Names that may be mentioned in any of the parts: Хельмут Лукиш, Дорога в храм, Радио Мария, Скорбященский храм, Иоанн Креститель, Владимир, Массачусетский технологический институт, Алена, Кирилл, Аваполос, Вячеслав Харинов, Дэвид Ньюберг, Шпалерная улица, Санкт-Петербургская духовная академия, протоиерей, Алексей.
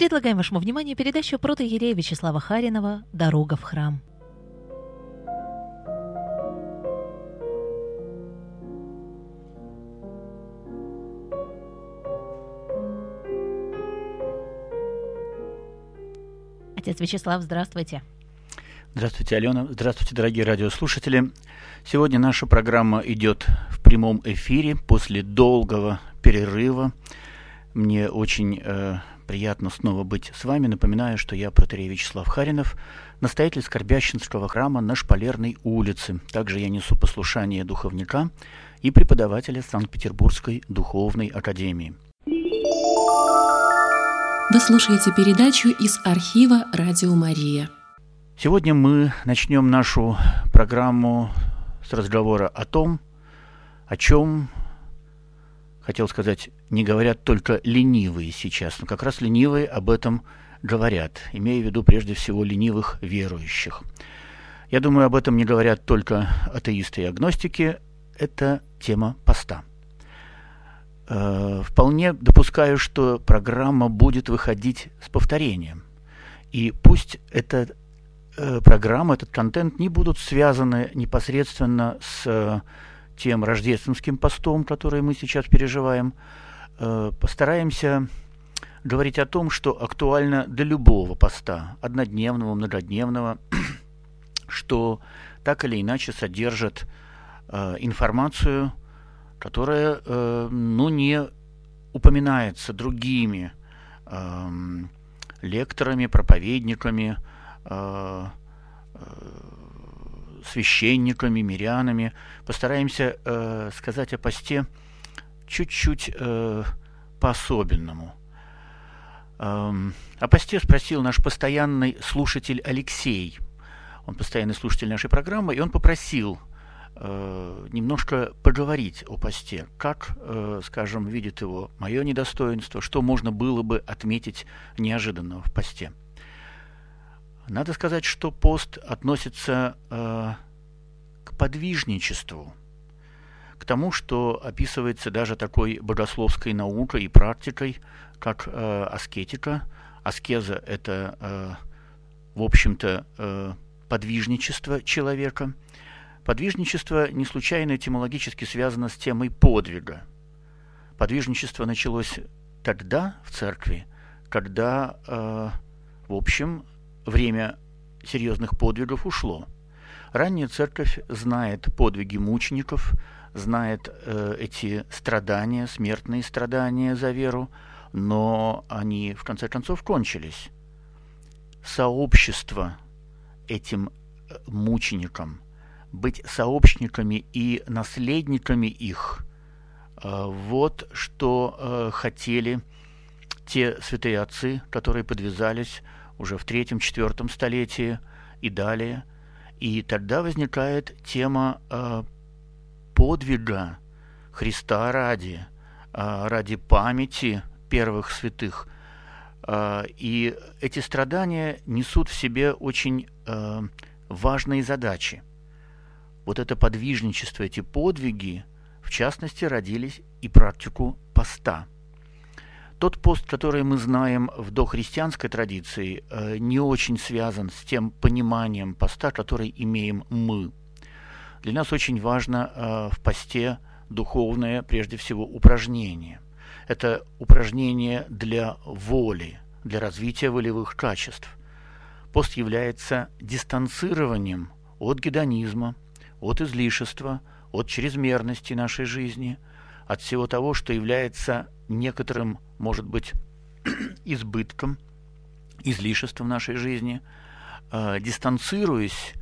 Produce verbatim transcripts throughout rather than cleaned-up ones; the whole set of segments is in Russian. Предлагаем вашему вниманию передачу протоиерея Вячеслава Харинова «Дорога в храм». Отец Вячеслав, здравствуйте. Здравствуйте, Алена. Здравствуйте, дорогие радиослушатели. Сегодня наша программа идет в прямом эфире после долгого перерыва. Мне очень э, приятно снова быть с вами. Напоминаю, что я протоиерей Вячеслав Харинов, настоятель Скорбященского храма на Шпалерной улице. Также я несу послушание духовника и преподавателя Санкт-Петербургской духовной академии. Вы слушаете передачу из архива «Радио Мария». Сегодня мы начнем нашу программу с разговора о том, о чем, хотел сказать, не говорят только ленивые сейчас, но как раз ленивые об этом говорят, имея в виду прежде всего ленивых верующих. Я думаю, об этом не говорят только атеисты и агностики. Это тема поста. Вполне допускаю, что программа будет выходить с повторением. И пусть эта программа, этот контент не будут связаны непосредственно с тем рождественским постом, который мы сейчас переживаем. Постараемся говорить о том, что актуально для любого поста, однодневного, многодневного, что так или иначе содержит информацию, которая, э, ну, не упоминается другими э, лекторами, проповедниками, э, э, священниками, мирянами. Постараемся э, сказать о посте чуть-чуть э, по-особенному. Э, о посте спросил наш постоянный слушатель Алексей. Он постоянный слушатель нашей программы, и он попросил немножко поговорить о посте, как, скажем, видит его мое недостоинство, что можно было бы отметить неожиданного в посте. Надо сказать, что пост относится к подвижничеству, к тому, что описывается даже такой богословской наукой и практикой, как аскетика. Аскеза – это, в общем-то, подвижничество человека. Подвижничество не случайно этимологически связано с темой подвига. Подвижничество началось тогда в церкви, когда, э, в общем, время серьезных подвигов ушло. Ранняя церковь знает подвиги мучеников, знает э, эти страдания, смертные страдания за веру, но они, в конце концов, кончились. Сообщество этим мученикам, быть сообщниками и наследниками их. Вот что хотели те святые отцы, которые подвязались уже в третьем-четвертом столетии и далее. И тогда возникает тема подвига Христа ради, ради памяти первых святых. И эти страдания несут в себе очень важные задачи. Вот это подвижничество, эти подвиги, в частности, родились и практику поста. Тот пост, который мы знаем в дохристианской традиции, не очень связан с тем пониманием поста, который имеем мы. Для нас очень важно в посте духовное, прежде всего, упражнение. Это упражнение для воли, для развития волевых качеств. Пост является дистанцированием от гедонизма, от излишества, от чрезмерности нашей жизни, от всего того, что является некоторым, может быть, избытком, излишеством нашей жизни. Дистанцируясь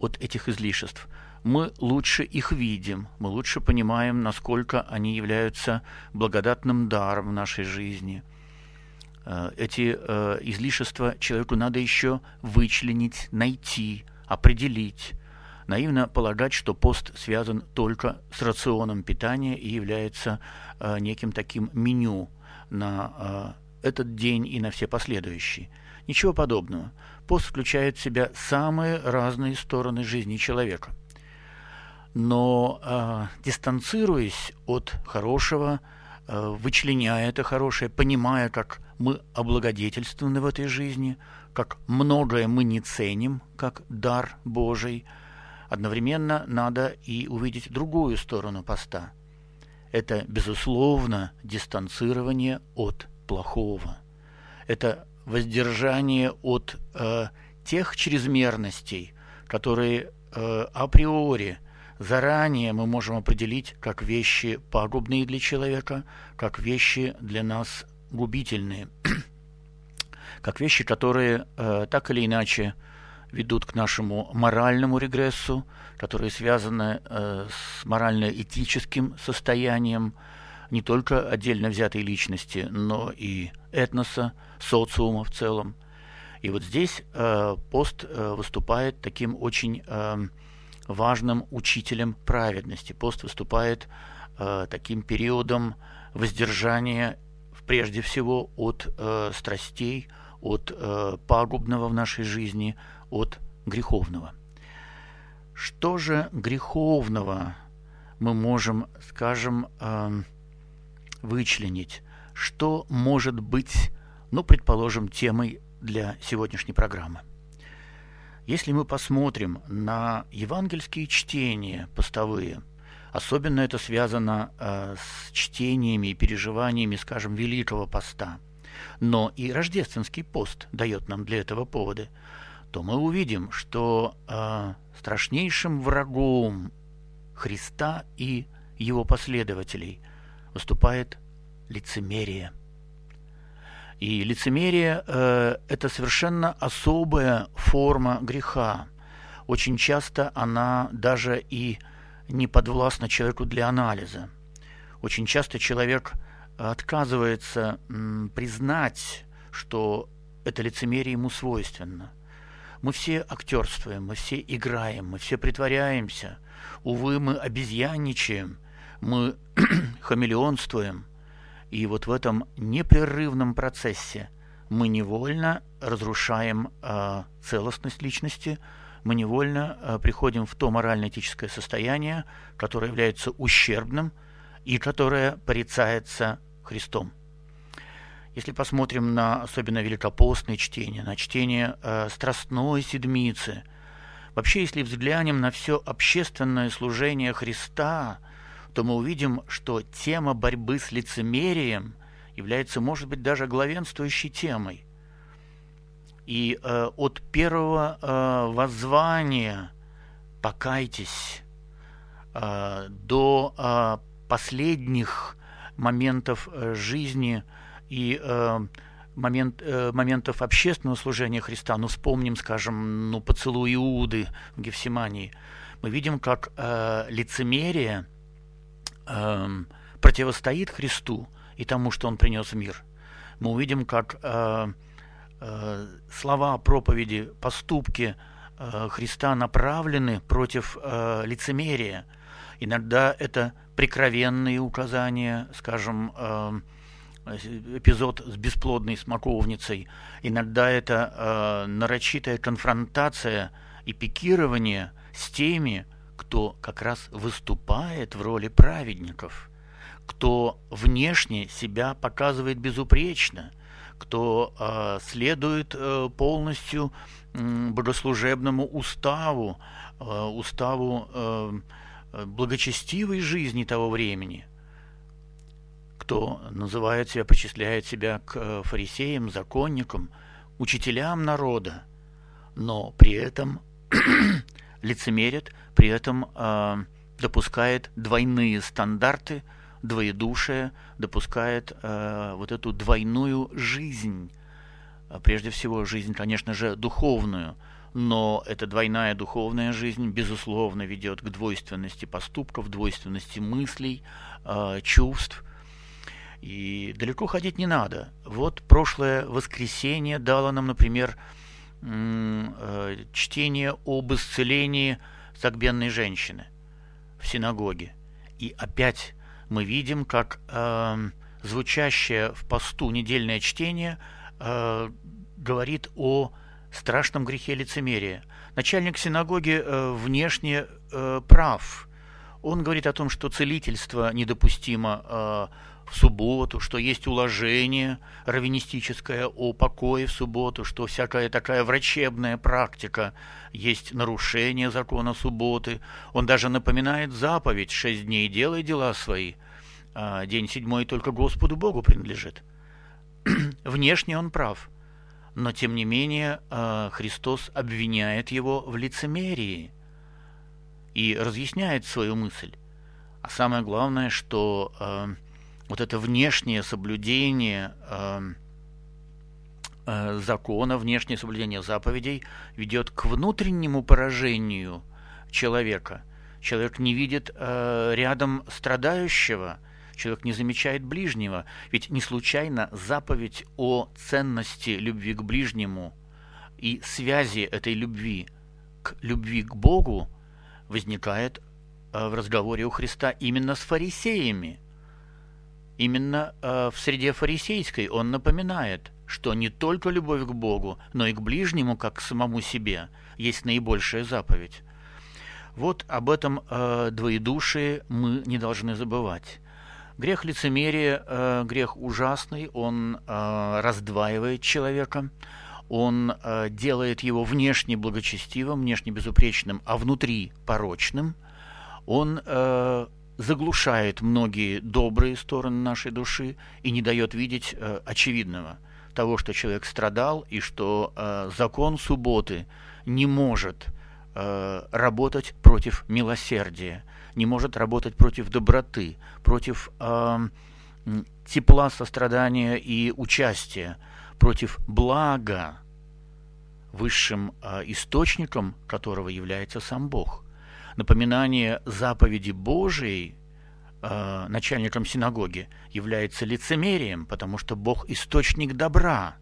от этих излишеств, мы лучше их видим, мы лучше понимаем, насколько они являются благодатным даром в нашей жизни. Эти излишества человеку надо еще вычленить, найти, определить. Наивно полагать, что пост связан только с рационом питания и является э, неким таким меню на э, этот день и на все последующие. Ничего подобного. Пост включает в себя самые разные стороны жизни человека. Но э, дистанцируясь от хорошего, э, вычленяя это хорошее, понимая, как мы облагодетельствованы в этой жизни, как многое мы не ценим, как дар Божий. Одновременно надо и увидеть другую сторону поста. Это, безусловно, дистанцирование от плохого. Это воздержание от э, тех чрезмерностей, которые э, априори заранее мы можем определить как вещи пагубные для человека, как вещи для нас губительные, как вещи, которые э, так или иначе ведут к нашему моральному регрессу, которые связаны э, с морально-этическим состоянием не только отдельно взятой личности, но и этноса, социума в целом. И вот здесь э, пост э, выступает таким очень э, важным учителем праведности. Пост выступает э, таким периодом воздержания прежде всего от э, страстей, от э, пагубного в нашей жизни, от греховного. Что же греховного мы можем, скажем, э, вычленить? Что может быть, ну, предположим, темой для сегодняшней программы? Если мы посмотрим на евангельские чтения постовые, особенно это связано э, с чтениями и переживаниями, скажем, Великого Поста, но и Рождественский пост дает нам для этого поводы, то мы увидим, что э, страшнейшим врагом Христа и его последователей выступает лицемерие. И лицемерие э, – это совершенно особая форма греха. Очень часто она даже и не подвластно человеку для анализа. Очень часто человек отказывается признать, что это лицемерие ему свойственно. Мы все актерствуем, мы все играем, мы все притворяемся. Увы, мы обезьянничаем, мы хамелеонствуем. И вот в этом непрерывном процессе мы невольно разрушаем э, целостность личности, мы невольно приходим в то морально-этическое состояние, которое является ущербным и которое порицается Христом. Если посмотрим на особенно великопостные чтения, на чтение э, Страстной Седмицы, вообще, если взглянем на все общественное служение Христа, то мы увидим, что тема борьбы с лицемерием является, может быть, даже главенствующей темой. И э, от первого э, воззвания «покайтесь» э, до э, последних моментов э, жизни и э, момент, э, моментов общественного служения Христа, ну, вспомним, скажем, ну, поцелуй Иуды в Гефсимании, мы видим, как э, лицемерие э, противостоит Христу и тому, что Он принес в мир. Мы увидим, как... Э, слова, проповеди, поступки Христа направлены против лицемерия. Иногда это прикровенные указания, скажем, эпизод с бесплодной смоковницей. Иногда это нарочитая конфронтация и пикирование с теми, кто как раз выступает в роли праведников, кто внешне себя показывает безупречно, кто э, следует э, полностью э, богослужебному уставу, э, уставу э, благочестивой жизни того времени, кто называет себя, причисляет себя к фарисеям, законникам, учителям народа, но при этом лицемерит, при этом э, допускает двойные стандарты, двоедушие, допускает э, вот эту двойную жизнь. Прежде всего, жизнь, конечно же, духовную, но эта двойная духовная жизнь, безусловно, ведет к двойственности поступков, двойственности мыслей, э, чувств. И далеко ходить не надо. Вот прошлое воскресенье дало нам, например, э, чтение об исцелении согбенной женщины в синагоге. И опять мы видим, как э, звучащее в посту недельное чтение э, говорит о страшном грехе лицемерия. Начальник синагоги э, внешне э, прав. Он говорит о том, что целительство недопустимо э, в субботу, что есть уложение раввинистическое о покое в субботу, что всякая такая врачебная практика есть нарушение закона субботы. Он даже напоминает заповедь «Шесть дней делай дела свои, а день седьмой только Господу Богу принадлежит». Внешне он прав, но тем не менее э, Христос обвиняет его в лицемерии и разъясняет свою мысль. А самое главное, что э, вот это внешнее соблюдение э, э, закона, внешнее соблюдение заповедей ведет к внутреннему поражению человека. Человек не видит э, рядом страдающего, человек не замечает ближнего. Ведь не случайно заповедь о ценности любви к ближнему и связи этой любви к любви к Богу возникает в разговоре у Христа именно с фарисеями. Именно в среде фарисейской он напоминает, что не только любовь к Богу, но и к ближнему, как к самому себе, есть наибольшая заповедь. Вот об этом двоедушии мы не должны забывать. Грех лицемерия, грех ужасный, он раздваивает человека. Он делает его внешне благочестивым, внешне безупречным, а внутри порочным. Он э, заглушает многие добрые стороны нашей души и не дает видеть э, очевидного, того, что человек страдал, и что э, закон субботы не может э, работать против милосердия, не может работать против доброты, против э, тепла, сострадания и участия, против блага, высшим э, источником которого является сам Бог. Напоминание заповеди Божией э, начальником синагоги является лицемерием, потому что Бог – источник добра,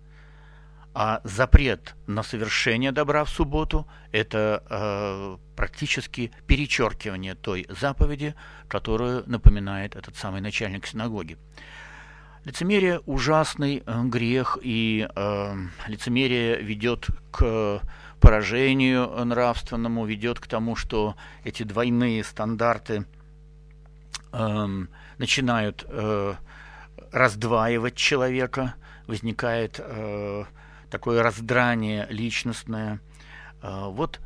а запрет на совершение добра в субботу – это э, практически перечеркивание той заповеди, которую напоминает этот самый начальник синагоги. Лицемерие – ужасный грех, и э, лицемерие ведет к поражению нравственному, ведет к тому, что эти двойные стандарты э, начинают э, раздваивать человека, возникает э, такое раздрание личностное. Э, вот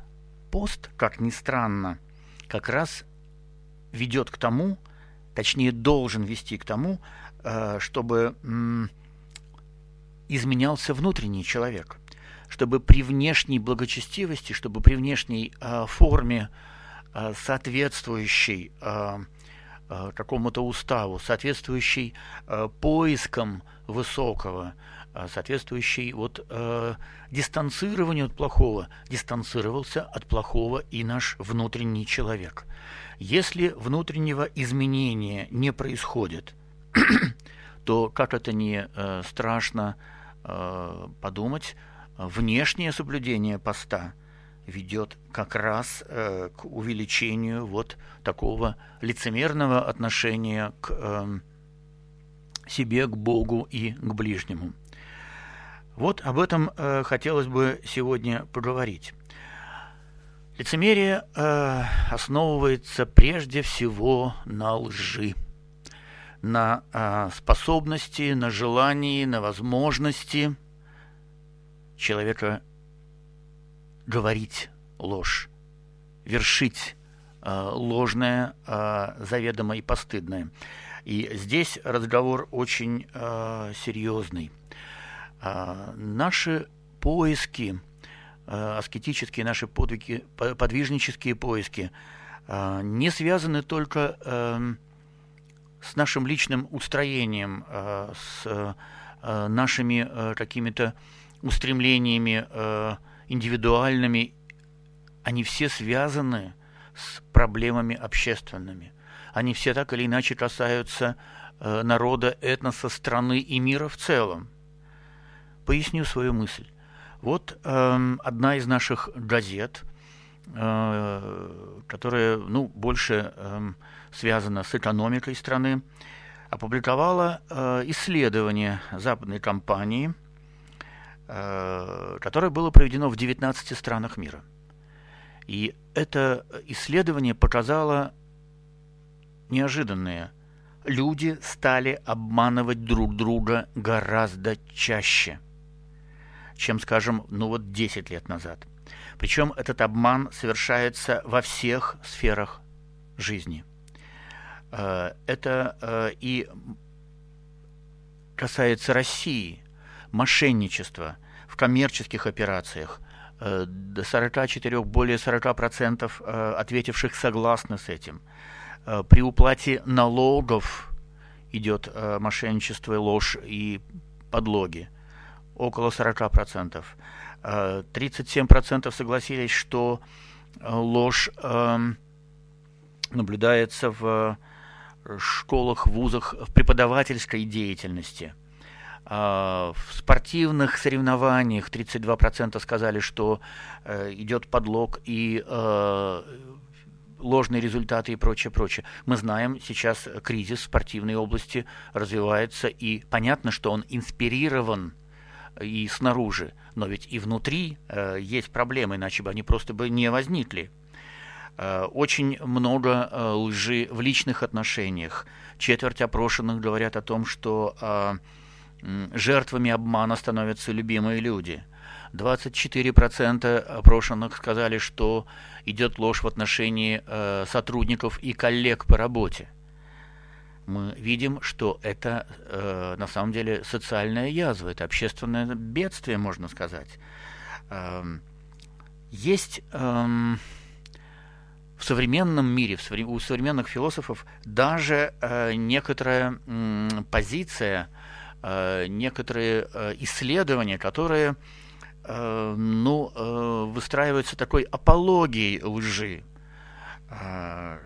пост, как ни странно, как раз ведет к тому, точнее, должен вести к тому, чтобы изменялся внутренний человек, чтобы при внешней благочестивости, чтобы при внешней форме, соответствующей какому-то уставу, соответствующей поискам высокого, соответствующей вот дистанцированию от плохого, дистанцировался от плохого и наш внутренний человек. Если внутреннего изменения не происходит, то, как это не э, страшно э, подумать, внешнее соблюдение поста ведет как раз э, к увеличению вот такого лицемерного отношения к э, себе, к Богу и к ближнему. Вот об этом э, хотелось бы сегодня поговорить. Лицемерие э, основывается прежде всего на лжи, на э, способности, на желании, на возможности человека говорить ложь, вершить э, ложное, э, заведомо и постыдное. И здесь разговор очень э, серьезный. Э, наши поиски, э, аскетические наши подвиги, подвижнические поиски э, не связаны только э, с нашим личным устроением, с нашими какими-то устремлениями индивидуальными, они все связаны с проблемами общественными. Они все так или иначе касаются народа, этноса, страны и мира в целом. Поясню свою мысль. Вот одна из наших газет, которая, ну, больше э, связана с экономикой страны, опубликовала э, исследование западной компании, э, которое было проведено в девятнадцати странах мира. И это исследование показало неожиданные. Люди стали обманывать друг друга гораздо чаще, чем, скажем, ну вот десять лет назад. Причем этот обман совершается во всех сферах жизни. Это и касается России, мошенничества в коммерческих операциях. До сорока четырёх, более сорока процентов ответивших согласны с этим. При уплате налогов идет мошенничество, ложь и подлоги. Около сорока процентов. тридцать семь процентов согласились, что ложь наблюдается в школах, вузах, в преподавательской деятельности. В спортивных соревнованиях тридцать два процента сказали, что идет подлог и ложные результаты и прочее, прочее. Мы знаем, сейчас кризис в спортивной области развивается, и понятно, что он инспирирован и снаружи, но ведь и внутри есть проблемы, иначе бы они просто бы не возникли. Очень много лжи в личных отношениях. Четверть опрошенных говорят о том, что жертвами обмана становятся любимые люди. двадцать четыре процента опрошенных сказали, что идет ложь в отношении сотрудников и коллег по работе. Мы видим, что это на самом деле социальная язва, это общественное бедствие, можно сказать. Есть в современном мире, у современных философов даже некоторая позиция, некоторые исследования, которые ну, выстраиваются такой апологией лжи,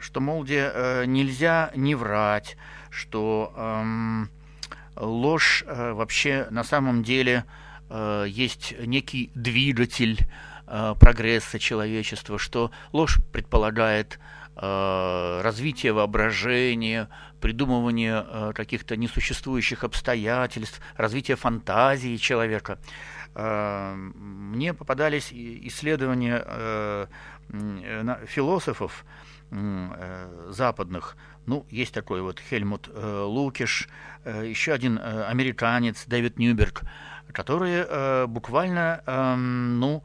что, мол, нельзя не врать, что ложь вообще на самом деле есть некий двигатель прогресса человечества, что ложь предполагает развитие воображения, придумывание каких-то несуществующих обстоятельств, развитие фантазии человека. Мне попадались исследования философов западных. Ну, есть такой вот Хельмут Лукиш, еще один американец Дэвид Ньюберг, которые буквально, ну,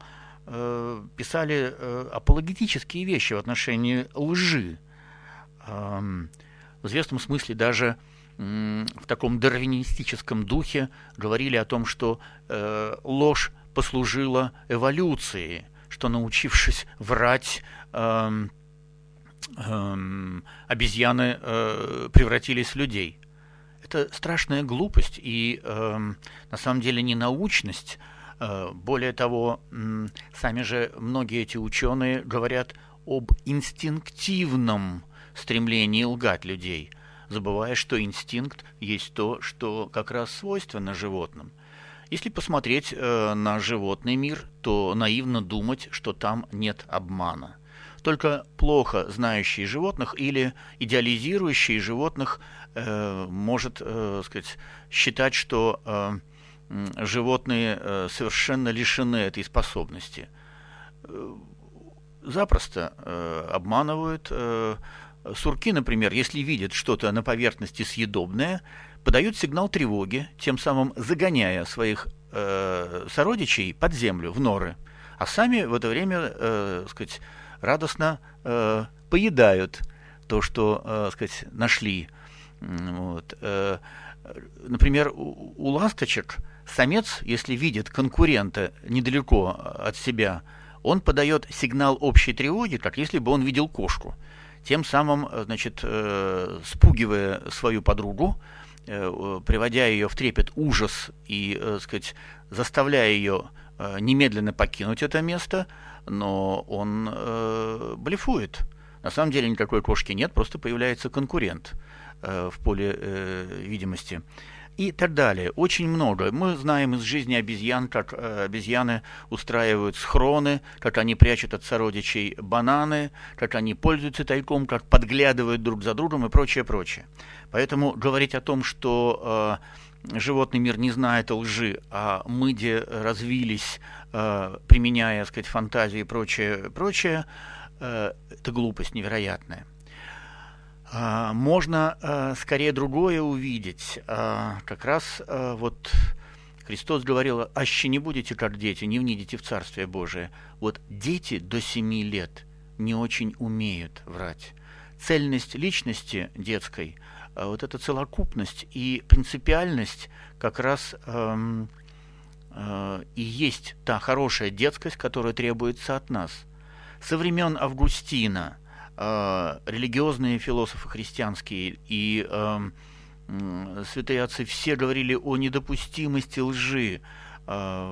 писали апологетические вещи в отношении лжи. В известном смысле даже в таком дарвинистическом духе говорили о том, что ложь послужила эволюции, что, научившись врать, обезьяны превратились в людей. Это страшная глупость и, на самом деле, ненаучность. Более того, сами же многие эти ученые говорят об инстинктивном стремлении лгать людей, забывая, что инстинкт есть то, что как раз свойственно животным. Если посмотреть на животный мир, то наивно думать, что там нет обмана. Только плохо знающие животных или идеализирующие животных может, сказать, считать, что животные совершенно лишены этой способности. Запросто обманывают. Сурки, например, если видят что-то на поверхности съедобное, подают сигнал тревоги, тем самым загоняя своих сородичей под землю, в норы. А сами в это время, так сказать, радостно поедают то, что, так сказать, нашли. Вот. Например, у ласточек самец, если видит конкурента недалеко от себя, он подает сигнал общей тревоги, как если бы он видел кошку. Тем самым, значит, спугивая свою подругу, приводя ее в трепет, ужас и, так сказать, заставляя ее немедленно покинуть это место, но он блефует. На самом деле никакой кошки нет, просто появляется конкурент в поле э, видимости и так далее. Очень много. Мы знаем из жизни обезьян, как э, обезьяны устраивают схроны, как они прячут от сородичей бананы, как они пользуются тайком, как подглядывают друг за другом и прочее, прочее. Поэтому говорить о том, что э, животный мир не знает лжи, а мы где развились, э, применяя, так сказать, фантазии и прочее, прочее, э, это глупость невероятная. Можно скорее другое увидеть. Как раз вот Христос говорил: «Аще не будете, как дети, не внидите в Царствие Божие». Вот дети до семи лет не очень умеют врать. Цельность личности детской, вот эта целокупность и принципиальность как раз эм, э, и есть та хорошая детскость, которая требуется от нас. Со времен Августина э, религиозные философы христианские и э, э, святые отцы все говорили о недопустимости лжи э,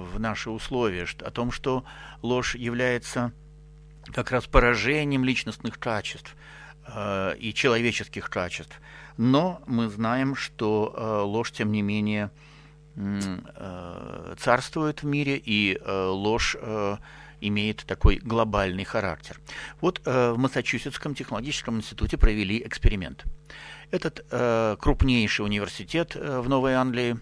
в наши условия, о том, что ложь является как раз поражением личностных качеств э, и человеческих качеств. Но мы знаем, что ложь, тем не менее, царствует в мире, и ложь имеет такой глобальный характер. Вот в Массачусетском технологическом институте провели эксперимент. Этот крупнейший университет в Новой Англии,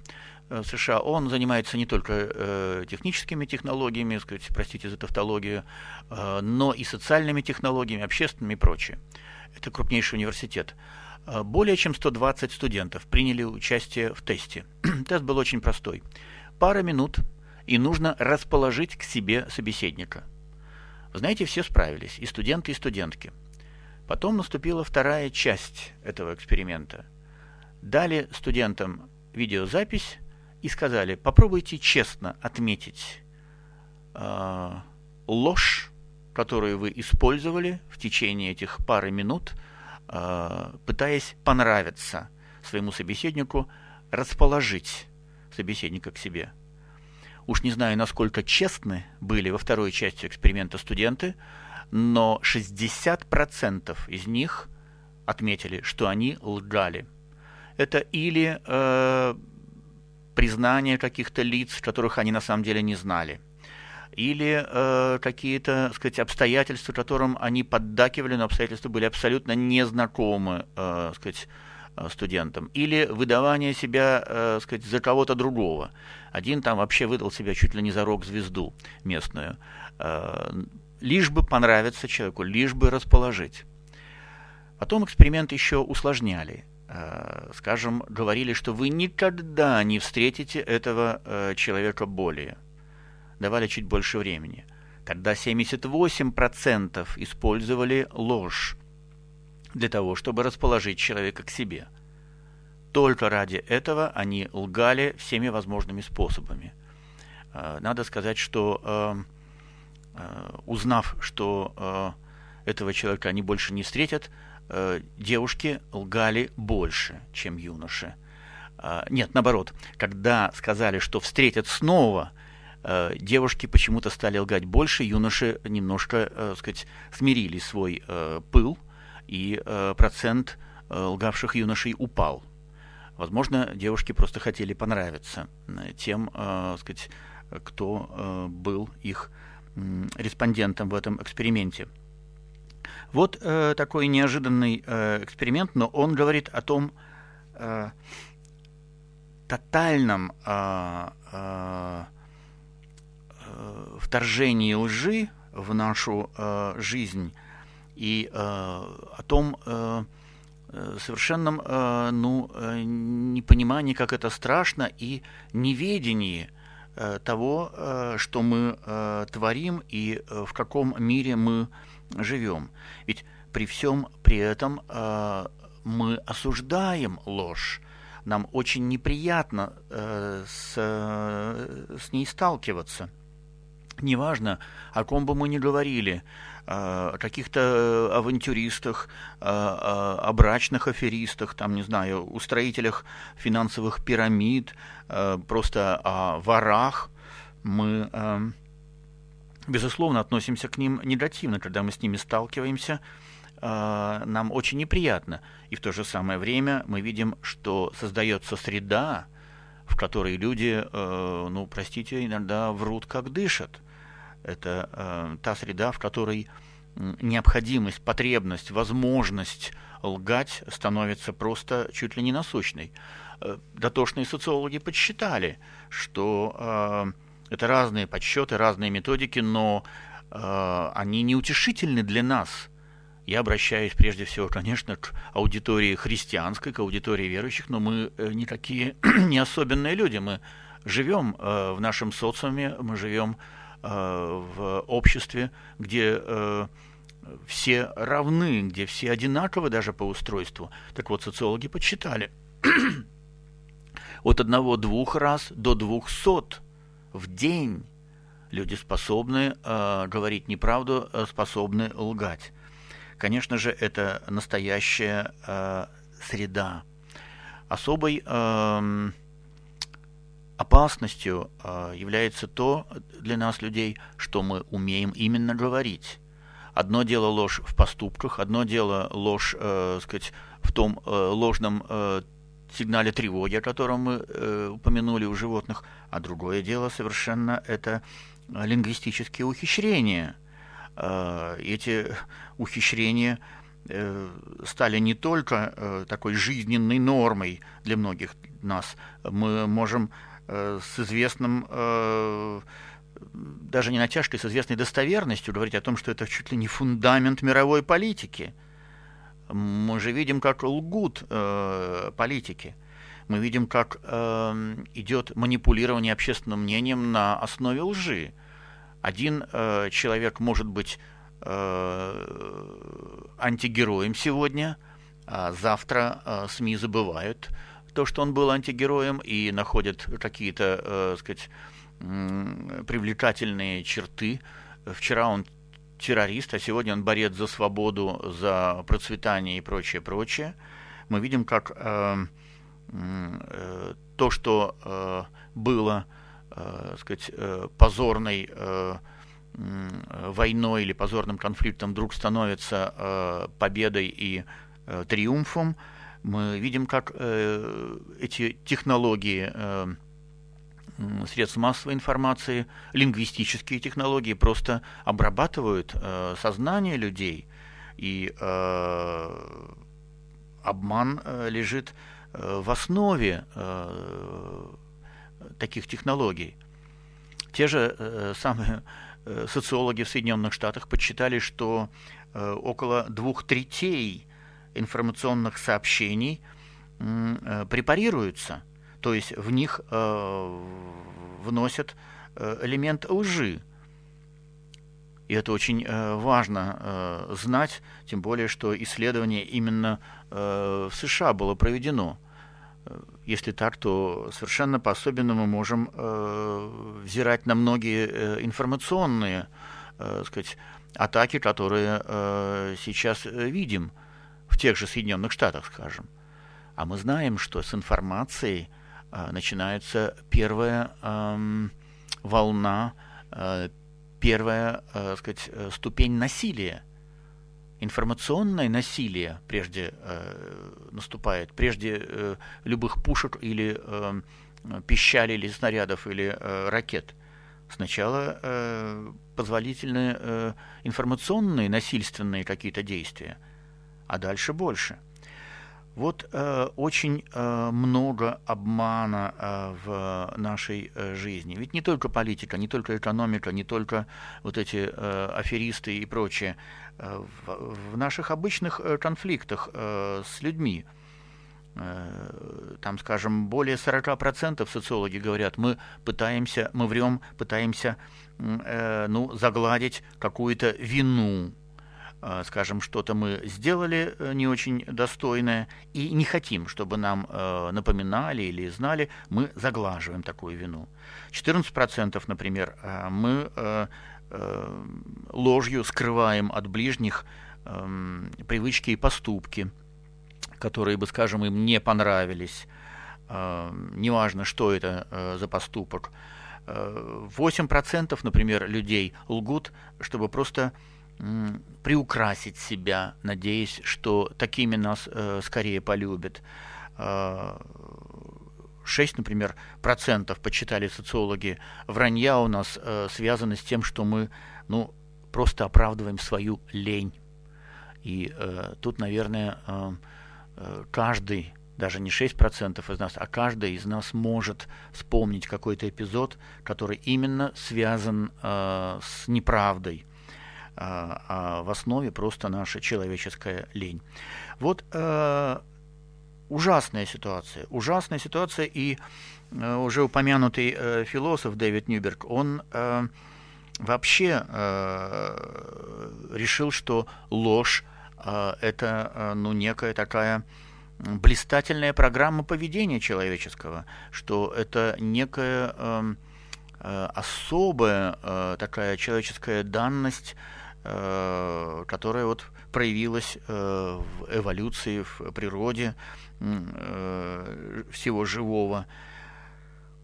в США, он занимается не только техническими технологиями, простите за тавтологию, но и социальными технологиями, общественными и прочее. Это крупнейший университет. Более чем сто двадцать студентов приняли участие в тесте. Тест был очень простой. Пара минут, и нужно расположить к себе собеседника. Вы знаете, все справились, и студенты, и студентки. Потом наступила вторая часть этого эксперимента. Дали студентам видеозапись и сказали: попробуйте честно отметить э, ложь, которую вы использовали в течение этих пары минут, пытаясь понравиться своему собеседнику, расположить собеседника к себе. Уж не знаю, насколько честны были во второй части эксперимента студенты, но шестьдесят процентов из них отметили, что они лгали. Это или э, признание каких-то лиц, которых они на самом деле не знали, или э, какие-то, так сказать, обстоятельства, которым они поддакивали, но обстоятельства были абсолютно незнакомы, э, так сказать, студентам, или выдавание себя, э, так сказать, за кого-то другого. Один там вообще выдал себя чуть ли не за рок-звезду местную, э, лишь бы понравиться человеку, лишь бы расположить. Потом эксперимент еще усложняли. Э, скажем, говорили, что вы никогда не встретите этого э, человека более. Давали чуть больше времени. Тогда семьдесят восемь процентов использовали ложь для того, чтобы расположить человека к себе. Только ради этого они лгали всеми возможными способами. Надо сказать, что, узнав, что этого человека они больше не встретят, девушки лгали больше, чем юноши. Нет, наоборот, когда сказали, что встретят снова, девушки почему-то стали лгать больше, юноши немножко, так сказать, смирили свой пыл, и процент лгавших юношей упал. Возможно, девушки просто хотели понравиться тем, так сказать, кто был их респондентом в этом эксперименте. Вот такой неожиданный эксперимент, но он говорит о том тотальном вторжении лжи в нашу э, жизнь и э, о том э, совершенном э, ну, непонимании, как это страшно, и неведении э, того, э, что мы э, творим и в каком мире мы живем. Ведь при всем при этом э, мы осуждаем ложь. Нам очень неприятно э, с, э, с ней сталкиваться. Неважно, о ком бы мы ни говорили, о каких-то авантюристах, о брачных аферистах, там, не знаю, устроителях финансовых пирамид, просто о ворах, мы, безусловно, относимся к ним негативно. Когда мы с ними сталкиваемся, нам очень неприятно. И в то же самое время мы видим, что создается среда, в которой люди, ну, простите, иногда врут, как дышат. Это э, та среда, в которой необходимость, потребность, возможность лгать становится просто чуть ли не насущной. Э, дотошные социологи подсчитали, что э, это разные подсчеты, разные методики, но э, они неутешительны для нас. Я обращаюсь прежде всего, конечно, к аудитории христианской, к аудитории верующих, но мы не такие не особенные люди. Мы живем в нашем социуме, мы живем в обществе, где все равны, где все одинаковы даже по устройству. Так вот, социологи подсчитали, от одного-двух раз до двухсот в день люди способны э, говорить неправду, способны лгать. Конечно же, это настоящая э, среда. Особой э, опасностью э, является то для нас, людей, что мы умеем именно говорить. Одно дело ложь в поступках, одно дело ложь, э, сказать, в том э, ложном э, сигнале тревоги, о котором мы э, упомянули у животных, а другое дело совершенно это лингвистические ухищрения. Э, эти ухищрения э, стали не только э, такой жизненной нормой для многих нас. Мы можем э, с известным... Э, даже не натяжкой, с известной достоверностью говорить о том, что это чуть ли не фундамент мировой политики. Мы же видим, как лгут э, политики. Мы видим, как э, идет манипулирование общественным мнением на основе лжи. Один э, человек может быть э, антигероем сегодня, а завтра э, СМИ забывают то, что он был антигероем, и находят какие-то, э, сказать, привлекательные черты. Вчера он террорист, а сегодня он борец за свободу, за процветание и прочее, прочее. Мы видим, как э, э, то, что э, было, э, сказать, э, позорной э, э, войной или позорным конфликтом, вдруг становится э, победой и э, триумфом. Мы видим, как э, эти технологии э, средств массовой информации, лингвистические технологии просто обрабатывают э, сознание людей, и э, обман э, лежит э, в основе э, таких технологий. Те же э, самые э, социологи в Соединенных Штатах подсчитали, что э, около двух третей информационных сообщений э, препарируются. То есть в них э, вносят элемент лжи. И это очень э, важно э, знать, тем более, что исследование именно э, в США было проведено. Если так, то совершенно по-особенному мы можем э, взирать на многие э, информационные э, сказать, атаки, которые э, сейчас видим в тех же Соединенных Штатах, скажем. А мы знаем, что с информацией начинается первая э, волна, э, первая, э, сказать, ступень насилия. Информационное насилие прежде э, наступает, прежде э, любых пушек или э, пищали, или снарядов, или э, ракет. Сначала э, позволительны э, информационные, насильственные какие-то действия, а дальше больше. Вот э, очень э, много обмана э, в нашей э, жизни. Ведь не только политика, не только экономика, не только вот эти э, аферисты и прочее. Э, в, в наших обычных э, конфликтах э, с людьми, э, там, скажем, более сорок процентов социологи говорят, мы пытаемся, мы врем, пытаемся э, ну, загладить какую-то вину. Скажем, что-то мы сделали не очень достойное и не хотим, чтобы нам напоминали или знали, мы заглаживаем такую вину. четырнадцать процентов, например, мы ложью скрываем от ближних привычки и поступки, которые бы, скажем, им не понравились. Неважно, что это за поступок. восемь процентов, например, людей лгут, чтобы просто... приукрасить себя, надеясь, что такими нас э, скорее полюбят. Э, шесть, например, процентов, подсчитали социологи, вранья у нас э, связаны с тем, что мы ну, просто оправдываем свою лень. И э, тут, наверное, э, каждый, даже не шесть процентов из нас, а каждый из нас может вспомнить какой-то эпизод, который именно связан э, с неправдой. а в основе просто наша человеческая лень. Вот ужасная ситуация, ужасная ситуация, и уже упомянутый философ Дэвид Ньюберг, он вообще решил, что ложь – это ну, некая такая блистательная программа поведения человеческого, что это некая э, особая э, такая человеческая данность, э, которая вот проявилась э, в эволюции, в природе э, всего живого.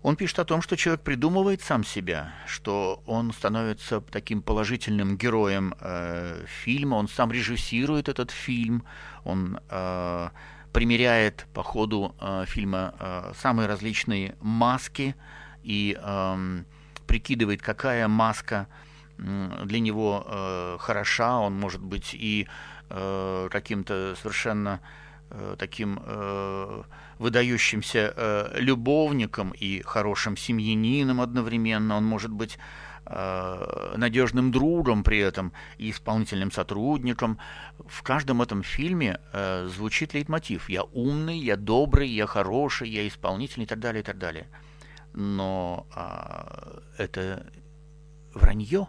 Он пишет о том, что человек придумывает сам себя, что он становится таким положительным героем э, фильма, он сам режиссирует этот фильм, он э, примеряет по ходу э, фильма э, самые различные маски и э, прикидывает, какая маска э, для него э, хороша. Он может быть и э, каким-то совершенно э, таким э, выдающимся э, любовником и хорошим семьянином одновременно. Он может быть э, надежным другом при этом и исполнительным сотрудником. В каждом этом фильме э, звучит лейтмотив: я умный, я добрый, я хороший, я исполнительный и так далее, и так далее. Но э, это вранье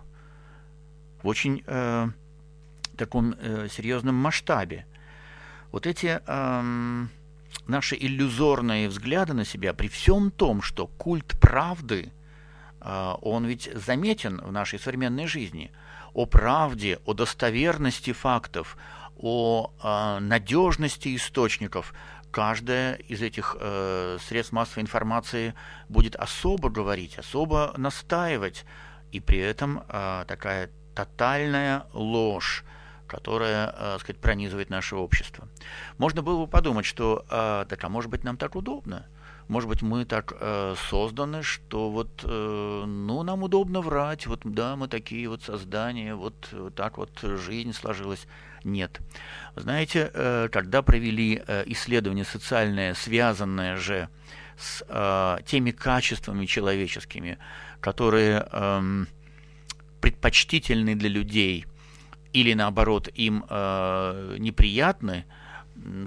в очень э, таком э, серьезном масштабе. Вот эти... Э, наши иллюзорные взгляды на себя, при всем том, что культ правды, он ведь заметен в нашей современной жизни. О правде, о достоверности фактов, о надежности источников. Каждое из этих средств массовой информации будет особо говорить, особо настаивать. И при этом такая тотальная ложь, которая, так сказать, пронизывает наше общество. Можно было бы подумать, что, так, а может быть, нам так удобно? Может быть, мы так созданы, что вот, ну, нам удобно врать, вот, да, мы такие вот создания, вот так вот жизнь сложилась. Нет. Знаете, когда провели исследование социальное, связанное же с теми качествами человеческими, которые предпочтительны для людей, или, наоборот, им э, неприятны,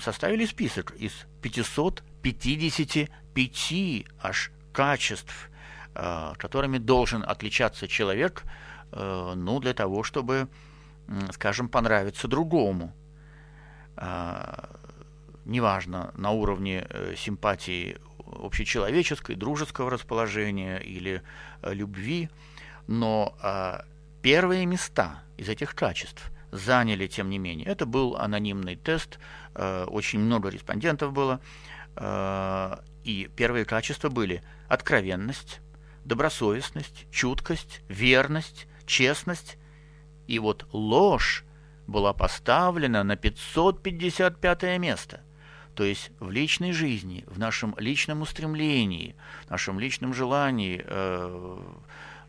составили список из пятисот пятидесяти пяти аж качеств, э, которыми должен отличаться человек, э, ну, для того, чтобы, э, скажем, понравиться другому. Э, неважно, на уровне симпатии общечеловеческой, дружеского расположения или любви, но... Э, Первые места из этих качеств заняли, тем не менее. Это был анонимный тест, очень много респондентов было. И первые качества были откровенность, добросовестность, чуткость, верность, честность. И вот ложь была поставлена на пятьсот пятьдесят пятое место. То есть в личной жизни, в нашем личном устремлении, в нашем личном желании,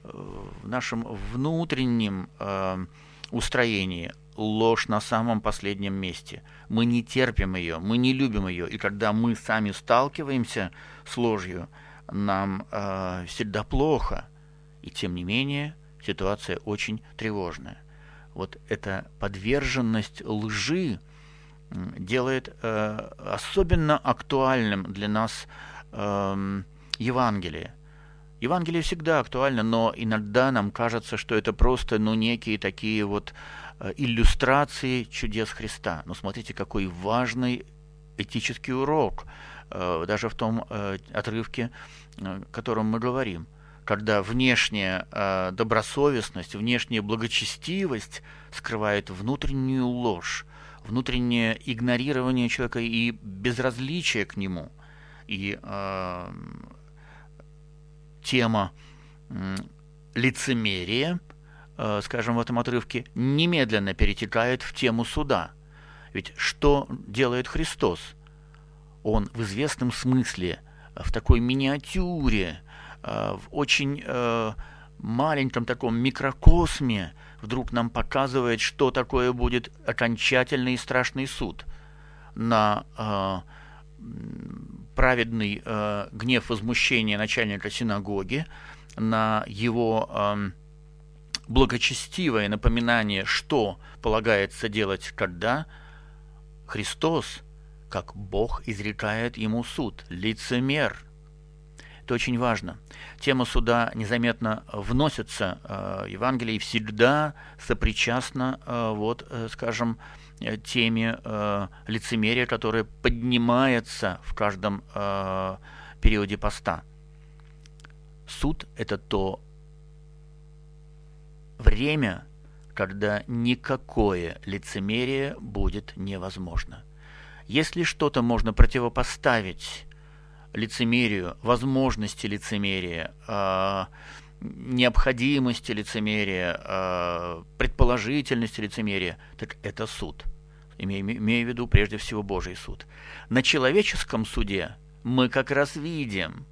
в нашем внутреннем э, устроении ложь на самом последнем месте. Мы не терпим ее, мы не любим ее. И когда мы сами сталкиваемся с ложью, нам э, всегда плохо. И тем не менее, ситуация очень тревожная. Вот эта подверженность лжи делает э, особенно актуальным для нас э, Евангелие. Евангелие всегда актуально, но иногда нам кажется, что это просто, ну, некие такие вот иллюстрации чудес Христа. Но смотрите, какой важный этический урок, даже в том отрывке, о котором мы говорим, когда внешняя добросовестность, внешняя благочестивость скрывает внутреннюю ложь, внутреннее игнорирование человека и безразличие к нему, и... Тема лицемерия, скажем, в этом отрывке, немедленно перетекает в тему суда. Ведь что делает Христос? Он в известном смысле, в такой миниатюре, в очень маленьком таком микрокосме вдруг нам показывает, что такое будет окончательный и страшный суд. На... праведный э, гнев, возмущение начальника синагоги, на его э, благочестивое напоминание, что полагается делать, когда Христос, как Бог, изрекает ему суд. Лицемер. Это очень важно. Тема суда незаметно вносится в Евангелие и всегда сопричастна, вот, скажем, теме лицемерия, которая поднимается в каждом периоде поста. Суд – это то время, когда никакое лицемерие будет невозможно. Если что-то можно противопоставить лицемерию, возможности лицемерия, необходимости лицемерия, предположительности лицемерия, так это суд. Имею, имею в виду прежде всего Божий суд. На человеческом суде мы как раз видим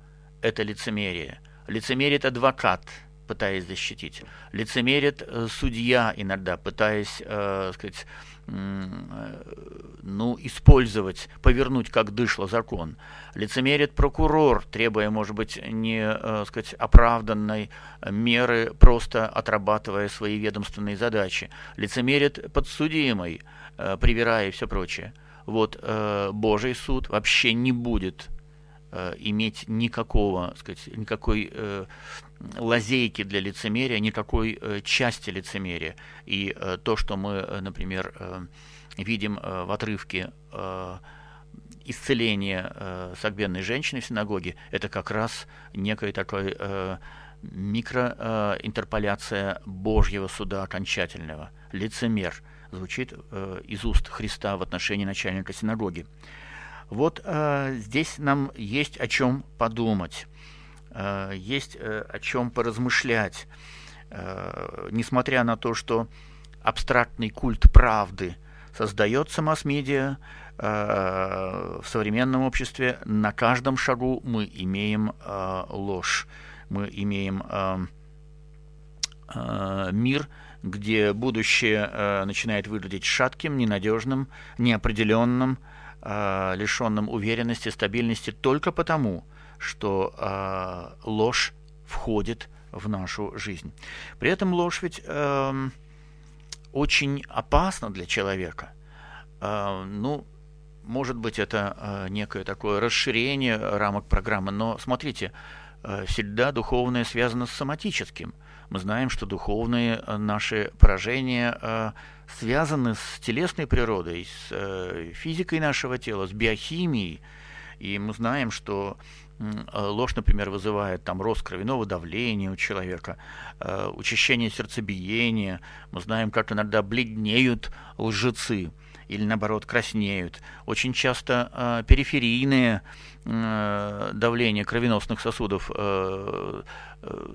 это лицемерие. Лицемерит адвокат, пытаясь защитить. Лицемерит судья иногда, пытаясь, э, сказать, ну, использовать, повернуть, как дышло, закон. Лицемерит прокурор, требуя, может быть, не, сказать, оправданной меры, просто отрабатывая свои ведомственные задачи. Лицемерит подсудимый, привирая и все прочее. Вот Божий суд вообще не будет иметь никакого, сказать, никакой э, лазейки для лицемерия, никакой э, части лицемерия. И э, то, что мы, например, э, видим э, в отрывке э, исцеления э, согбенной женщины в синагоге, это как раз некая такая э, микроинтерполяция э, Божьего суда окончательного. Лицемер звучит э, из уст Христа в отношении начальника синагоги. Вот э, здесь нам есть о чем подумать, э, есть э, о чем поразмышлять. Э, несмотря на то, что абстрактный культ правды создается масс-медиа, э, в современном обществе на каждом шагу мы имеем э, ложь, мы имеем э, э, мир, где будущее э, начинает выглядеть шатким, ненадежным, неопределенным, лишенным уверенности, стабильности только потому, что э, ложь входит в нашу жизнь. При этом ложь ведь э, очень опасна для человека. Э, ну, может быть, это э, некое такое расширение рамок программы, но смотрите, э, всегда духовное связано с соматическим. Мы знаем, что духовные наши поражения э, связаны с телесной природой, с э, физикой нашего тела, с биохимией. И мы знаем, что э, ложь, например, вызывает там, рост кровяного давления у человека, э, учащение сердцебиения. Мы знаем, как иногда бледнеют лжецы или, наоборот, краснеют. Очень часто э, периферийные давление кровеносных сосудов э, э,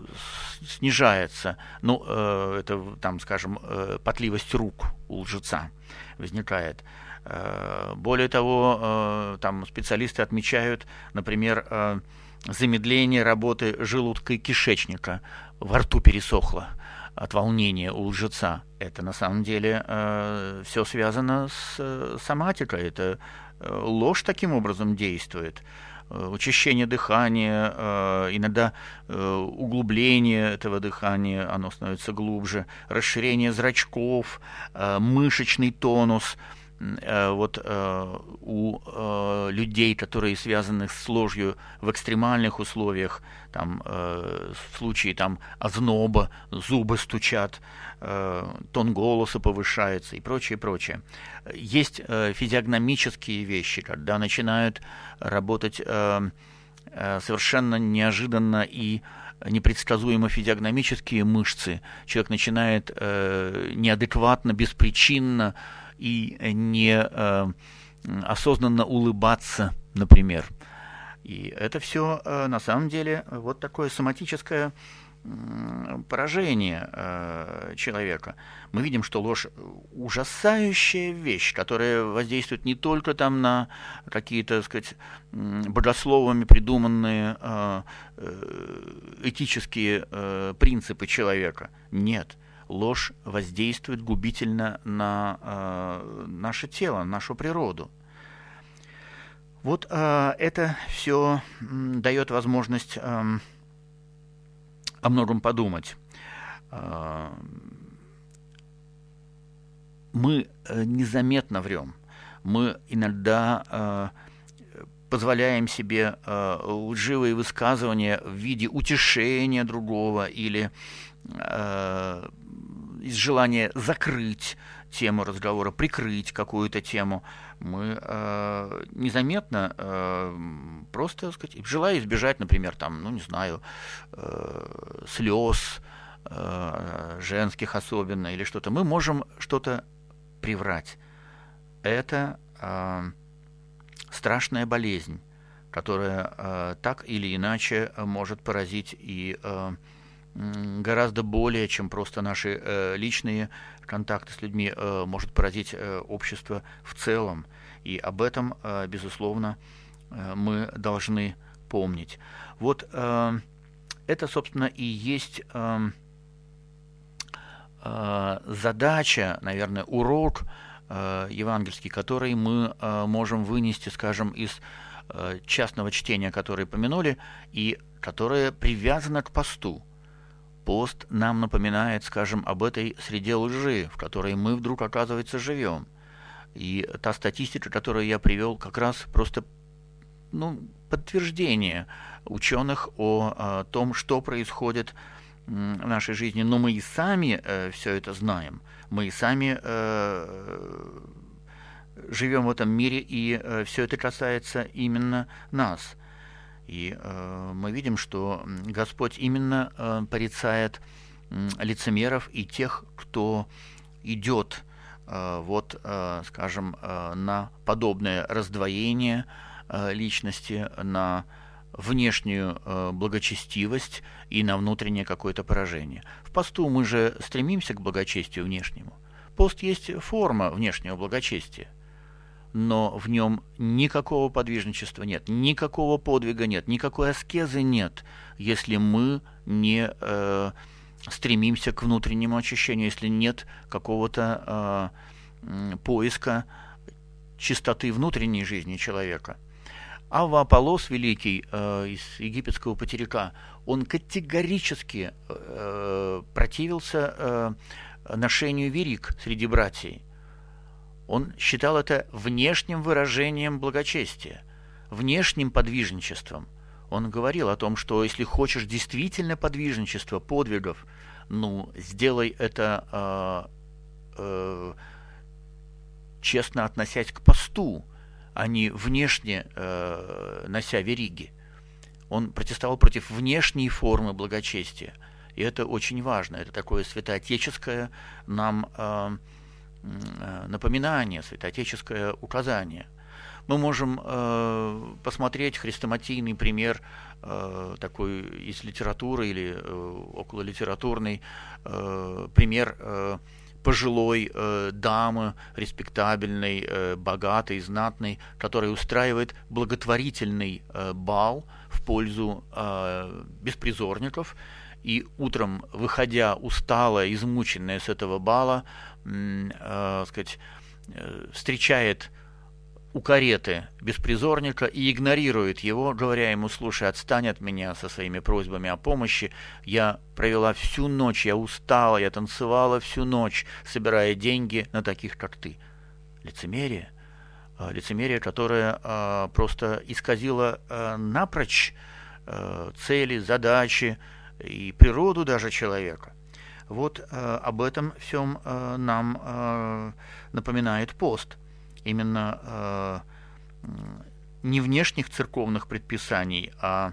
снижается, ну, э, это, там, скажем, э, потливость рук у лжеца возникает. Э, более того, э, там специалисты отмечают, например, э, замедление работы желудка и кишечника, во рту пересохло от волнения у лжеца. Это, на самом деле, э, все связано с э, соматикой, это ложь таким образом действует. Учащение дыхания, иногда углубление этого дыхания, оно становится глубже, расширение зрачков, мышечный тонус. Вот у людей, которые связаны с ложью в экстремальных условиях, там, в случае там, озноба, зубы стучат, тон голоса повышается и прочее, прочее. Есть физиогномические вещи, когда начинают работать совершенно неожиданно и непредсказуемо физиогномические мышцы. Человек начинает неадекватно, беспричинно и не э, осознанно улыбаться, например. И это все э, на самом деле вот такое соматическое э, поражение э, человека. Мы видим, что ложь ужасающая вещь, которая воздействует не только там на какие-то, так сказать, богословами придуманные э, э, этические э, принципы человека. Нет. Ложь воздействует губительно на э, наше тело, нашу природу. Вот э, это все дает возможность э, о многом подумать. мы незаметно врем. Мы иногда позволяем себе лживые высказывания в виде утешения другого или из желания закрыть тему разговора, прикрыть какую-то тему. Мы э, незаметно э, просто, так сказать, желая избежать, например, там, ну, не знаю, э, слез э, женских особенно или что-то, мы можем что-то приврать. Это э, страшная болезнь, которая э, так или иначе может поразить и э, гораздо более, чем просто наши э, личные контакты с людьми, э, может поразить э, общество в целом. И об этом, э, безусловно, э, мы должны помнить. Вот э, это, собственно, и есть э, э, задача, наверное, урок э, евангельский, который мы э, можем вынести, скажем, из э, частного чтения, которое помянули, и которое привязано к посту. Пост нам напоминает, скажем, об этой среде лжи, в которой мы вдруг, оказывается, живем. И та статистика, которую я привел, как раз просто ну, подтверждение ученых о, о том, что происходит в нашей жизни. Но мы и сами э, все это знаем, мы и сами э, живем в этом мире, и э, все это касается именно нас. И э, мы видим, что Господь именно э, порицает э, лицемеров и тех, кто идет, э, вот, э, скажем, э, на подобное раздвоение э, личности, на внешнюю э, благочестивость и на внутреннее какое-то поражение. В посту мы же стремимся к благочестию внешнему. Пост есть форма внешнего благочестия. Но в нем никакого подвижничества нет, никакого подвига нет, никакой аскезы нет, если мы не э, стремимся к внутреннему очищению, если нет какого-то э, поиска чистоты внутренней жизни человека. Аваполос Великий э, из египетского патерика, он категорически э, противился э, ношению вериг среди братьев. Он считал это внешним выражением благочестия, внешним подвижничеством. Он говорил о том, что если хочешь действительно подвижничества, подвигов, ну, сделай это, э, э, честно относясь к посту, а не внешне э, нося вериги. Он протестовал против внешней формы благочестия. И это очень важно. Это такое святоотеческое нам... Э, напоминание, святоотеческое указание. Мы можем э, посмотреть хрестоматийный пример э, такой из литературы или э, окололитературный э, пример э, пожилой э, дамы, респектабельной, э, богатой, знатной, которая устраивает благотворительный э, бал в пользу э, беспризорников. И утром, выходя усталая, измученная с этого бала, э, сказать, встречает у кареты беспризорника и игнорирует его, говоря ему: «Слушай, отстань от меня со своими просьбами о помощи. Я провела всю ночь, я устала, я танцевала всю ночь, собирая деньги на таких, как ты». Лицемерие. Лицемерие, которое э, просто исказило э, напрочь э, цели, задачи, и природу даже человека. Вот э, об этом всем э, нам э, напоминает пост. Именно э, не внешних церковных предписаний, а э,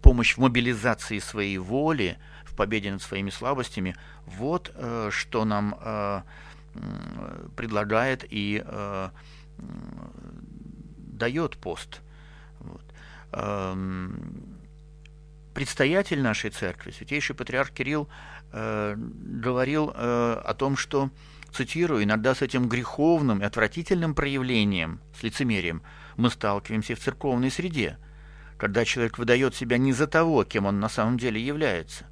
помощь в мобилизации своей воли, в победе над своими слабостями. Вот э, что нам э, предлагает и э, дает пост. Вот. Предстоятель нашей церкви, святейший патриарх Кирилл, э, говорил э, о том, что, цитирую, иногда с этим греховным и отвратительным проявлением, с лицемерием, мы сталкиваемся в церковной среде, когда человек выдает себя не за того, кем он на самом деле является.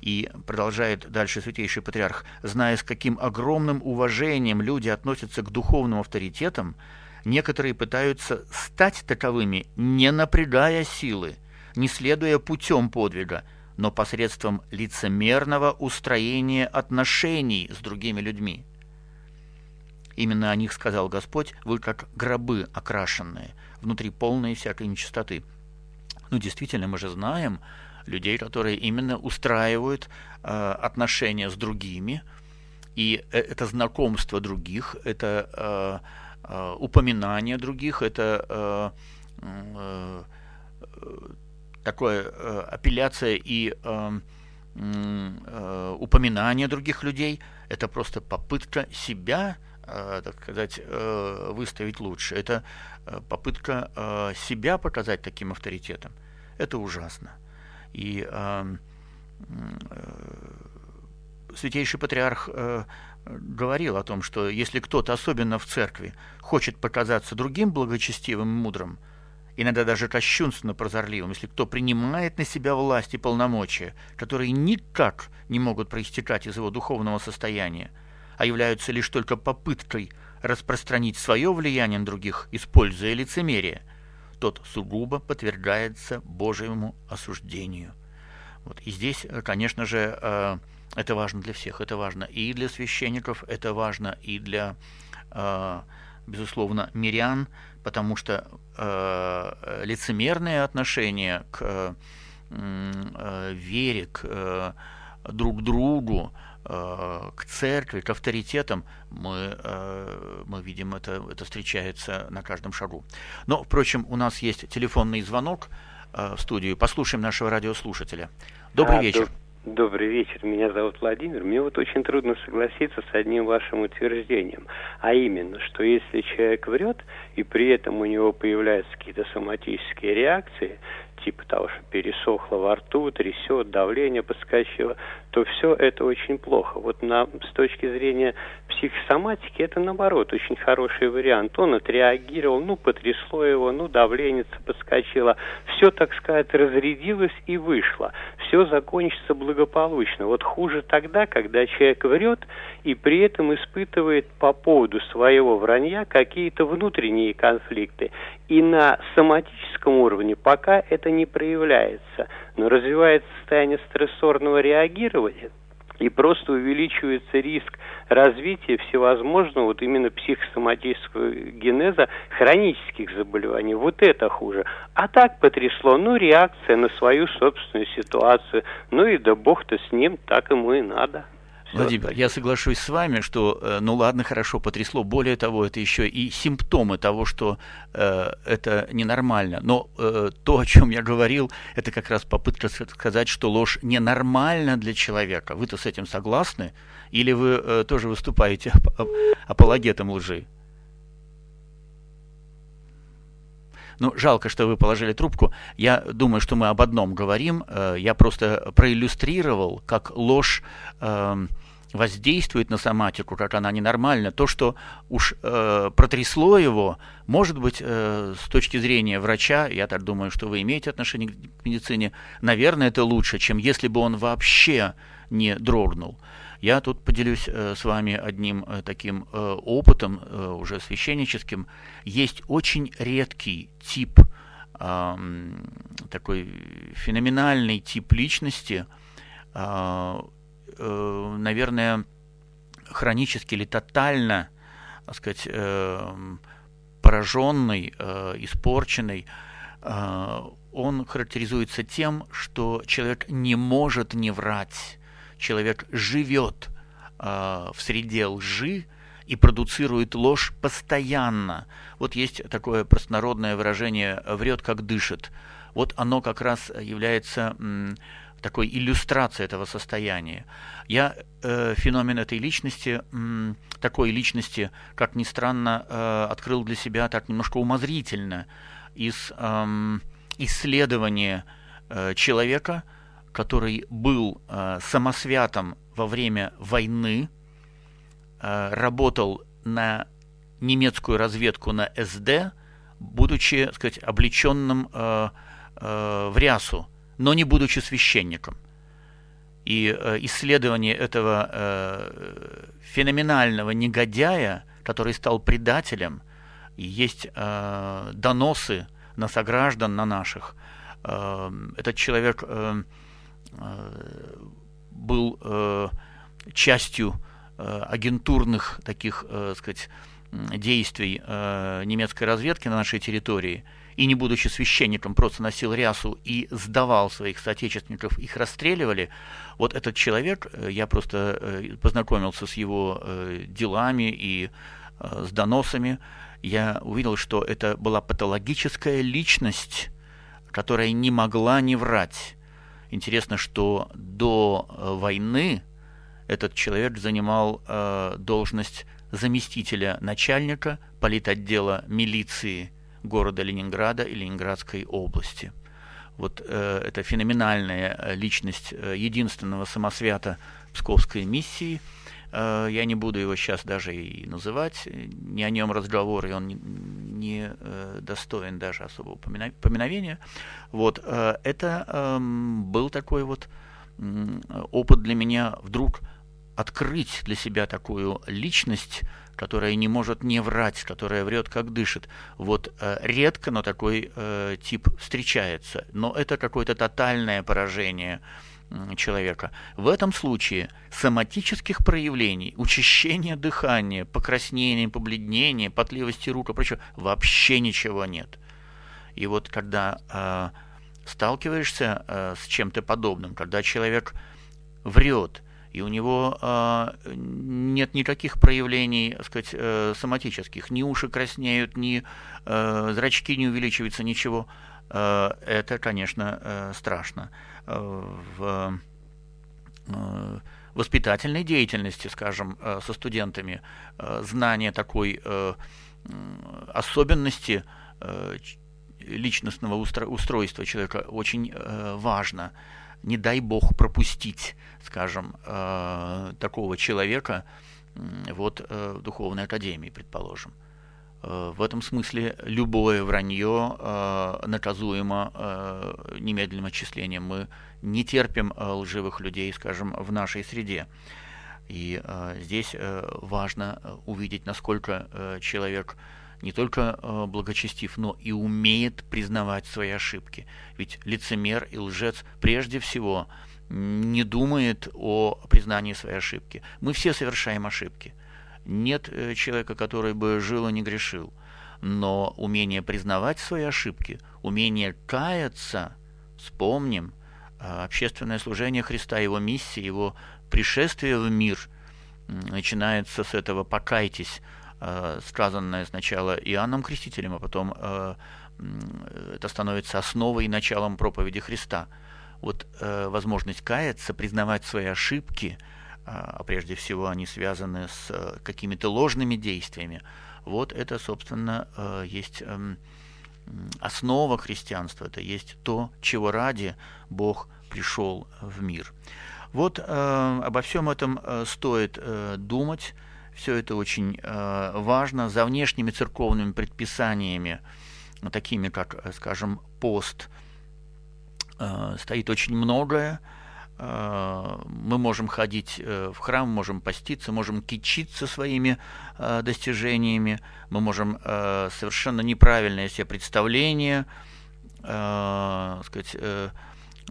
И продолжает дальше святейший патриарх: зная, с каким огромным уважением люди относятся к духовным авторитетам, некоторые пытаются стать таковыми, не напрягая силы, не следуя путем подвига, но посредством лицемерного устроения отношений с другими людьми. Именно о них сказал Господь: вы как гробы окрашенные, внутри полные всякой нечистоты. Ну, действительно, мы же знаем людей, которые именно устраивают э, отношения с другими, и это знакомство других, это э, э, упоминание других, это э, э, такое э, апелляция и э, э, упоминание других людей, это просто попытка себя, так сказать, выставить лучше. Это попытка себя показать таким авторитетом. Это ужасно. И Святейший Патриарх говорил о том, что если кто-то, особенно в церкви, хочет показаться другим благочестивым, мудрым, иногда даже кощунственно прозорливым, если кто принимает на себя власть и полномочия, которые никак не могут проистекать из его духовного состояния, а являются лишь только попыткой распространить свое влияние на других, используя лицемерие, тот сугубо подвергается Божьему осуждению. Вот. И здесь, конечно же, это важно для всех. Это важно и для священников, это важно и для, безусловно, мирян, потому что лицемерные отношения к вере, к друг другу, к церкви, к авторитетам, мы, мы видим, это, это встречается на каждом шагу. Но, впрочем, у нас есть телефонный звонок в студию. Послушаем нашего радиослушателя. Добрый а, вечер. Доб- добрый вечер. Меня зовут Владимир. Мне вот очень трудно согласиться с одним вашим утверждением, а именно, что если человек врет, и при этом у него появляются какие-то соматические реакции, типа того, что пересохло во рту, трясет, давление подскочило, то все это очень плохо. Вот на, с точки зрения психосоматики это, наоборот, очень хороший вариант. Он отреагировал, ну, потрясло его, ну, давление подскочило. Все, так сказать, разрядилось и вышло. Все закончится благополучно. Вот хуже тогда, когда человек врет и при этом испытывает по поводу своего вранья какие-то внутренние конфликты. И на соматическом уровне пока это не проявляется, но развивается состояние стрессорного реагирования, и просто увеличивается риск развития всевозможного вот именно психосоматического генеза хронических заболеваний. Вот это хуже. А так потрясло, ну, реакция на свою собственную ситуацию. Ну и да бог-то с ним, так ему и надо. Владимир, я соглашусь с вами, что, ну ладно, хорошо, потрясло. Более того, это еще и симптомы того, что э, это ненормально. Но э, то, о чем я говорил, это как раз попытка сказать, что ложь ненормальна для человека. Вы-то с этим согласны? Или вы э, тоже выступаете ап- апологетом лжи? Ну, жалко, что вы положили трубку. Я думаю, что мы об одном говорим. Я просто проиллюстрировал, как ложь э, воздействует на соматику, как она ненормальна. То, что уж э, протрясло его, может быть, э, с точки зрения врача, я так думаю, что вы имеете отношение к медицине, наверное, это лучше, чем если бы он вообще не дрогнул. Я тут поделюсь э, с вами одним э, таким э, опытом, э, уже священническим. Есть очень редкий тип, э, такой феноменальный тип личности, э, э, наверное, хронически или тотально, так сказать, э, пораженный, э, испорченный. Э, он характеризуется тем, что человек не может не врать. Человек живет э, в среде лжи и продуцирует ложь постоянно. Вот есть такое простонародное выражение «врет, как дышит». Вот оно как раз является м, такой иллюстрацией этого состояния. Я э, феномен этой личности, м, такой личности, как ни странно, э, открыл для себя так немножко умозрительно из э, исследования э, человека, который был э, самосвятом во время войны, э, работал на немецкую разведку, на эс дэ, будучи, так сказать, облеченным э, э, в рясу, но не будучи священником. И э, исследование этого э, феноменального негодяя, который стал предателем, и есть э, доносы на сограждан, на наших. Э, этот человек... Э, был частью агентурных таких, так сказать, действий немецкой разведки на нашей территории, и, не будучи священником, просто носил рясу и сдавал своих соотечественников, их расстреливали, вот этот человек, я просто познакомился с его делами и с доносами, я увидел, что это была патологическая личность, которая не могла не врать. Интересно, что до войны этот человек занимал должность заместителя начальника политотдела милиции города Ленинграда и Ленинградской области. Вот э, это феноменальная личность единственного самосвята Псковской миссии. Э, я не буду его сейчас даже и называть, не о нем разговор, и он не, не э, достоин даже особого помина- поминовения. Вот, э, это э, был такой вот э, опыт для меня, вдруг открыть для себя такую личность, которая не может не врать, которая врет, как дышит. Вот э, редко, но такой э, тип встречается. Но это какое-то тотальное поражение э, человека. В этом случае соматических проявлений, учащения дыхания, покраснения, побледнения, потливости рук и прочего вообще ничего нет. И вот когда э, сталкиваешься э, с чем-то подобным, когда человек врет, и у него э, нет никаких проявлений, так сказать, э, соматических. Ни уши краснеют, ни э, зрачки не увеличиваются, ничего. Э, это, конечно, э, страшно. Э, в э, воспитательной деятельности, скажем, э, со студентами, э, знание такой э, особенности э, личностного устро- устройства человека очень э, важно. Не дай бог пропустить, скажем, э, такого человека э, вот, э, в духовной академии, предположим. Э, в этом смысле любое вранье э, наказуемо э, немедленным отчислением. Мы не терпим э, лживых людей, скажем, в нашей среде. И э, здесь э, важно увидеть, насколько э, человек не только э, благочестив, но и умеет признавать свои ошибки. Ведь лицемер и лжец прежде всего не думает о признании своей ошибки. Мы все совершаем ошибки. Нет э, человека, который бы жил и не грешил. Но умение признавать свои ошибки, умение каяться, вспомним, э, общественное служение Христа, его миссия, его пришествие в мир, э, начинается с этого «покайтесь», сказанное сначала Иоанном Крестителем, а потом э, это становится основой и началом проповеди Христа. Вот э, возможность каяться, признавать свои ошибки, э, а прежде всего они связаны с э, какими-то ложными действиями, вот это, собственно, э, есть э, основа христианства, это есть то, чего ради Бог пришел в мир. Вот э, обо всем этом стоит э, думать. Все это очень э, важно. За внешними церковными предписаниями, такими как, скажем, пост, э, стоит очень многое. Э, мы можем ходить э, в храм, можем поститься, можем кичиться своими э, достижениями, мы можем э, совершенно неправильное себе представление э, сказать, э,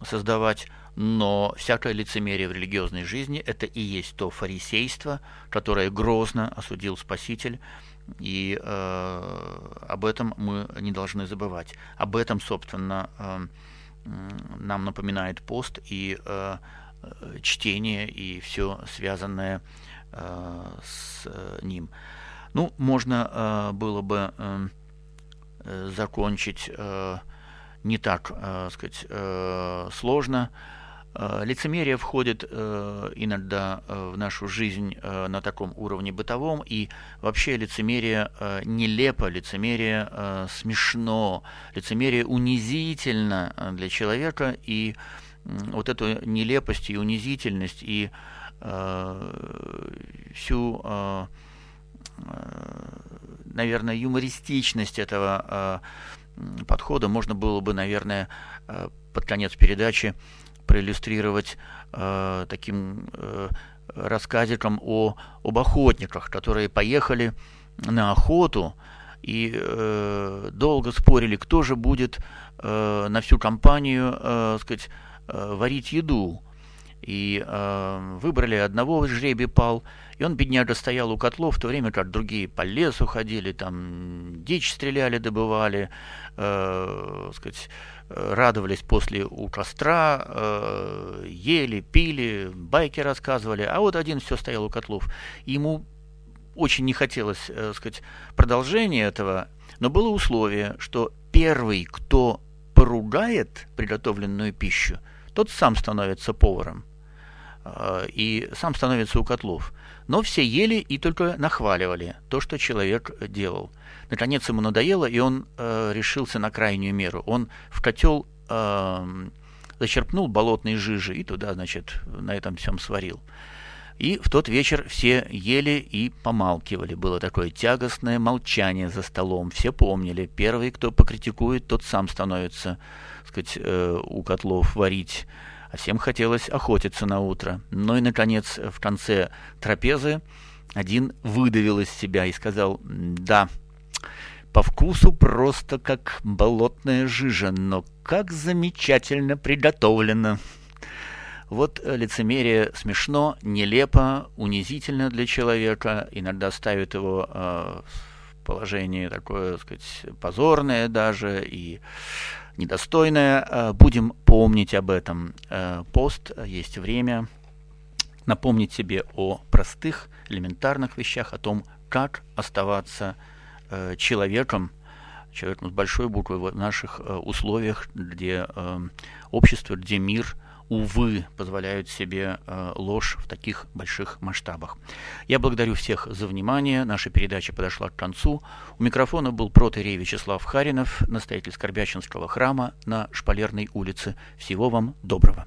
создавать. Но всякое лицемерие в религиозной жизни – это и есть то фарисейство, которое грозно осудил Спаситель, и э, об этом мы не должны забывать. Об этом, собственно, э, нам напоминает пост и э, чтение, и все связанное э, с ним. Ну, можно э, было бы э, закончить э, не так, э, сказать, э, сложно. Лицемерие входит э, иногда э, в нашу жизнь э, на таком уровне бытовом, и вообще лицемерие э, нелепо, лицемерие э, смешно, лицемерие унизительно для человека, и э, вот эту нелепость и унизительность, и э, всю, э, наверное, юмористичность этого э, подхода можно было бы, наверное, э, под конец передачи проиллюстрировать э, таким э, рассказиком о, об охотниках, которые поехали на охоту и э, долго спорили, кто же будет э, на всю компанию э, сказать, варить еду. И э, выбрали одного, жребий пал, и он, бедняга, стоял у котлов, в то время как другие по лесу ходили, там дичь стреляли, добывали, э, так сказать, радовались после у костра, э, ели, пили, байки рассказывали, а вот один все стоял у котлов. Ему очень не хотелось, так сказать, продолжения этого, но было условие, что первый, кто поругает приготовленную пищу, тот сам становится поваром и сам становится у котлов. Но все ели и только нахваливали то, что человек делал. Наконец ему надоело, и он э, решился на крайнюю меру. Он в котел э, зачерпнул болотной жижи и туда, значит, на этом всем сварил. И в тот вечер все ели и помалкивали. Было такое тягостное молчание за столом. Все помнили. Первый, кто покритикует, тот сам становится, так сказать, э, у котлов варить. А всем хотелось охотиться на утро. Ну и, наконец, в конце трапезы один выдавил из себя и сказал: «Да, по вкусу просто как болотная жижа, но как замечательно приготовлено». Вот лицемерие смешно, нелепо, унизительно для человека, иногда ставит его э, в положение такое, так сказать, позорное даже и недостойное. Будем помнить об этом. Пост, есть время напомнить себе о простых, элементарных вещах, о том, как оставаться человеком, человеком с большой буквы в наших условиях, где общество, где мир, увы, позволяют себе ложь в таких больших масштабах. Я благодарю всех за внимание. Наша передача подошла к концу. У микрофона был протоиерей Вячеслав Харинов, настоятель Скорбященского храма на Шпалерной улице. Всего вам доброго.